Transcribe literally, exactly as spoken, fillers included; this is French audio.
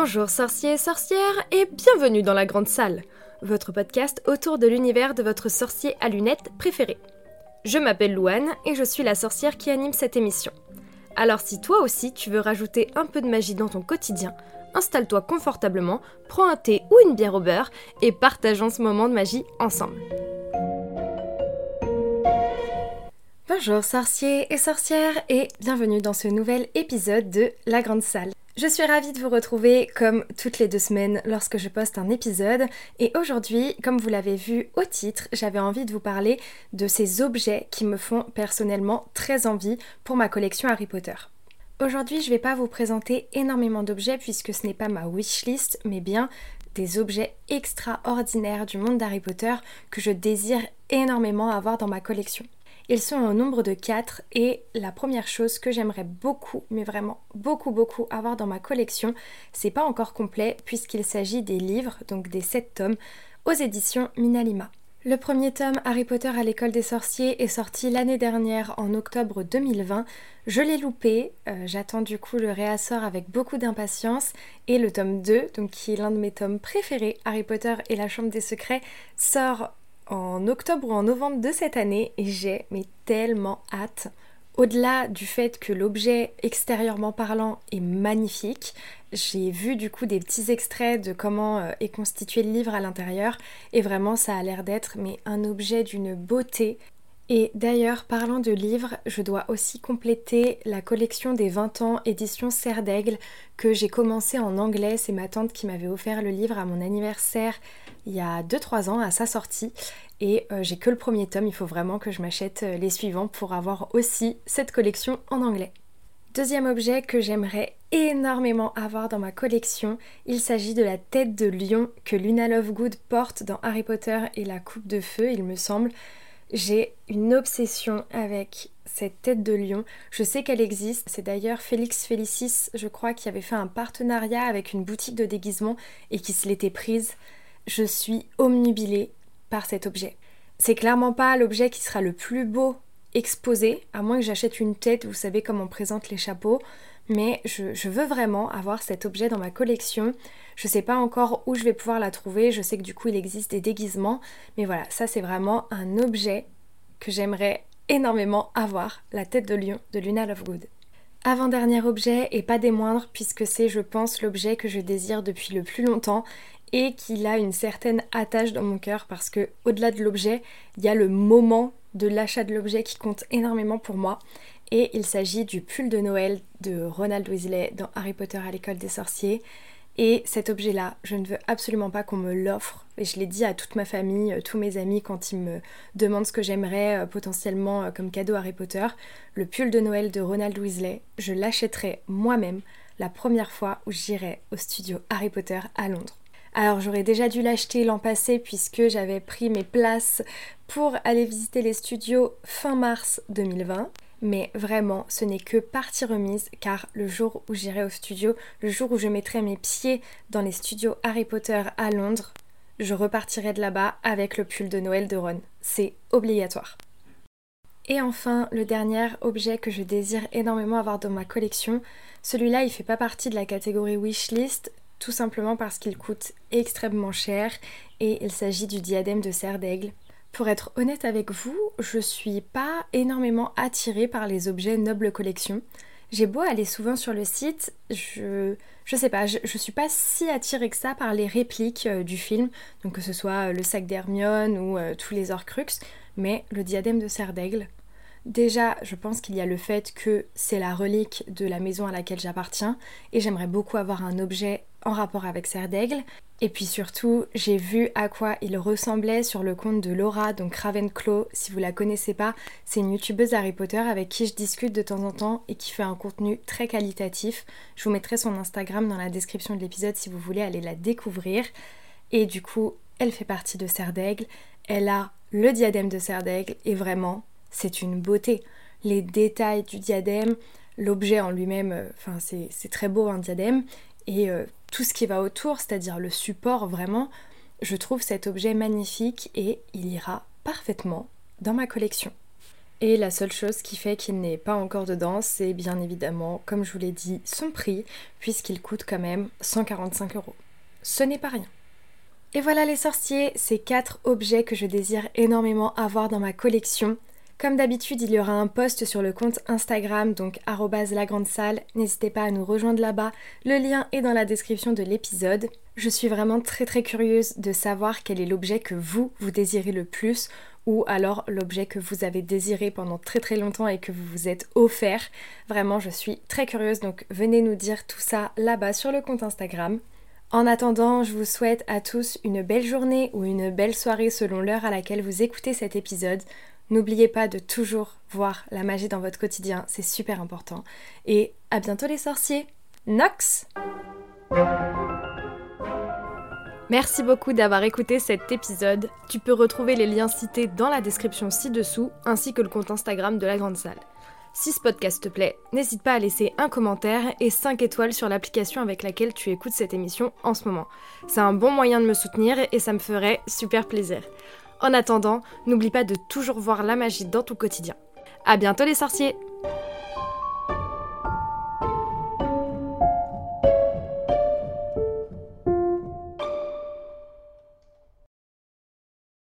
Bonjour sorciers et sorcières et bienvenue dans la grande salle, votre podcast autour de l'univers de votre sorcier à lunettes préféré. Je m'appelle Louane et je suis la sorcière qui anime cette émission. Alors si toi aussi tu veux rajouter un peu de magie dans ton quotidien, installe-toi confortablement, prends un thé ou une bière au beurre et partageons ce moment de magie ensemble. Bonjour sorciers et sorcières et bienvenue dans ce nouvel épisode de La Grande Salle. Je suis ravie de vous retrouver comme toutes les deux semaines lorsque je poste un épisode et aujourd'hui, comme vous l'avez vu au titre, j'avais envie de vous parler de ces objets qui me font personnellement très envie pour ma collection Harry Potter. Aujourd'hui, je ne vais pas vous présenter énormément d'objets puisque ce n'est pas ma wishlist mais bien des objets extraordinaires du monde d'Harry Potter que je désire énormément avoir dans ma collection. Ils sont au nombre de quatre et la première chose que j'aimerais beaucoup, mais vraiment beaucoup beaucoup avoir dans ma collection, c'est pas encore complet puisqu'il s'agit des livres, donc des sept tomes, aux éditions Minalima. Le premier tome, Harry Potter à l'école des sorciers, est sorti l'année dernière en octobre deux mille vingt. Je l'ai loupé, euh, j'attends du coup le réassort avec beaucoup d'impatience. Et le tome deux, donc qui est l'un de mes tomes préférés, Harry Potter et la chambre des secrets, sort en octobre ou en novembre de cette année et j'ai mais tellement hâte. Au-delà du fait que l'objet extérieurement parlant est magnifique, j'ai vu du coup des petits extraits de comment est constitué le livre à l'intérieur et vraiment ça a l'air d'être mais un objet d'une beauté. Et d'ailleurs, parlant de livres, je dois aussi compléter la collection des vingt ans édition Serdaigle que j'ai commencé en anglais. C'est ma tante qui m'avait offert le livre à mon anniversaire il y a deux trois ans à sa sortie et euh, j'ai que le premier tome, il faut vraiment que je m'achète les suivants pour avoir aussi cette collection en anglais. Deuxième objet que j'aimerais énormément avoir dans ma collection, il s'agit de la tête de lion que Luna Lovegood porte dans Harry Potter et la Coupe de Feu, il me semble. J'ai une obsession avec cette tête de lion, je sais qu'elle existe, c'est d'ailleurs Félix Félicis, je crois, qui avait fait un partenariat avec une boutique de déguisement et qui se l'était prise. Je suis omnubilée par cet objet. C'est clairement pas l'objet qui sera le plus beau exposé, à moins que j'achète une tête, vous savez comme on présente les chapeaux, mais je, je veux vraiment avoir cet objet dans ma collection. Je sais pas encore où je vais pouvoir la trouver, je sais que du coup il existe des déguisements, mais voilà, ça c'est vraiment un objet que j'aimerais énormément avoir, la tête de lion de Luna Lovegood. Avant-dernier objet, et pas des moindres, puisque c'est je pense l'objet que je désire depuis le plus longtemps, et qu'il a une certaine attache dans mon cœur parce que au-delà de l'objet, il y a le moment de l'achat de l'objet qui compte énormément pour moi et il s'agit du pull de Noël de Ronald Weasley dans Harry Potter à l'école des sorciers et cet objet-là, je ne veux absolument pas qu'on me l'offre et je l'ai dit à toute ma famille, tous mes amis quand ils me demandent ce que j'aimerais potentiellement comme cadeau Harry Potter, le pull de Noël de Ronald Weasley, je l'achèterai moi-même la première fois où j'irai au studio Harry Potter à Londres. Alors j'aurais déjà dû l'acheter l'an passé puisque j'avais pris mes places pour aller visiter les studios fin mars deux mille vingt. Mais vraiment, ce n'est que partie remise car le jour où j'irai au studio, le jour où je mettrai mes pieds dans les studios Harry Potter à Londres, je repartirai de là-bas avec le pull de Noël de Ron. C'est obligatoire. Et enfin, le dernier objet que je désire énormément avoir dans ma collection, celui-là il fait pas partie de la catégorie wishlist, tout simplement parce qu'il coûte extrêmement cher et il s'agit du diadème de Serdaigle. Pour être honnête avec vous, je suis pas énormément attirée par les objets noble collection. J'ai beau aller souvent sur le site, je, je sais pas, je, je suis pas si attirée que ça par les répliques euh, du film, donc que ce soit euh, le sac d'Hermione ou euh, tous les Horcruxes, mais le diadème de Serdaigle. Déjà, je pense qu'il y a le fait que c'est la relique de la maison à laquelle j'appartiens et j'aimerais beaucoup avoir un objet en rapport avec Serdaigle. Et puis surtout, j'ai vu à quoi il ressemblait sur le compte de Laura, donc Ravenclaw, si vous la connaissez pas, c'est une youtubeuse Harry Potter avec qui je discute de temps en temps et qui fait un contenu très qualitatif. Je vous mettrai son Instagram dans la description de l'épisode si vous voulez aller la découvrir. Et du coup, elle fait partie de Serdaigle, elle a le diadème de Serdaigle et vraiment... c'est une beauté. Les détails du diadème, l'objet en lui-même, enfin euh, c'est, c'est très beau un diadème, et euh, tout ce qui va autour, c'est-à-dire le support vraiment, je trouve cet objet magnifique et il ira parfaitement dans ma collection. Et la seule chose qui fait qu'il n'est pas encore dedans, c'est bien évidemment, comme je vous l'ai dit, son prix, puisqu'il coûte quand même cent quarante-cinq euros. Ce n'est pas rien. Et voilà les sorciers, ces quatre objets que je désire énormément avoir dans ma collection. Comme d'habitude, il y aura un post sur le compte Instagram, donc arobase lagrandesalle, n'hésitez pas à nous rejoindre là-bas, le lien est dans la description de l'épisode. Je suis vraiment très très curieuse de savoir quel est l'objet que vous, vous désirez le plus, ou alors l'objet que vous avez désiré pendant très très longtemps et que vous vous êtes offert. Vraiment, je suis très curieuse, donc venez nous dire tout ça là-bas sur le compte Instagram. En attendant, je vous souhaite à tous une belle journée ou une belle soirée selon l'heure à laquelle vous écoutez cet épisode. N'oubliez pas de toujours voir la magie dans votre quotidien, c'est super important. Et à bientôt les sorciers. Nox! Merci beaucoup d'avoir écouté cet épisode. Tu peux retrouver les liens cités dans la description ci-dessous, ainsi que le compte Instagram de la Grande Salle. Si ce podcast te plaît, n'hésite pas à laisser un commentaire et cinq étoiles sur l'application avec laquelle tu écoutes cette émission en ce moment. C'est un bon moyen de me soutenir et ça me ferait super plaisir. En attendant, n'oublie pas de toujours voir la magie dans ton quotidien. À bientôt les sorciers!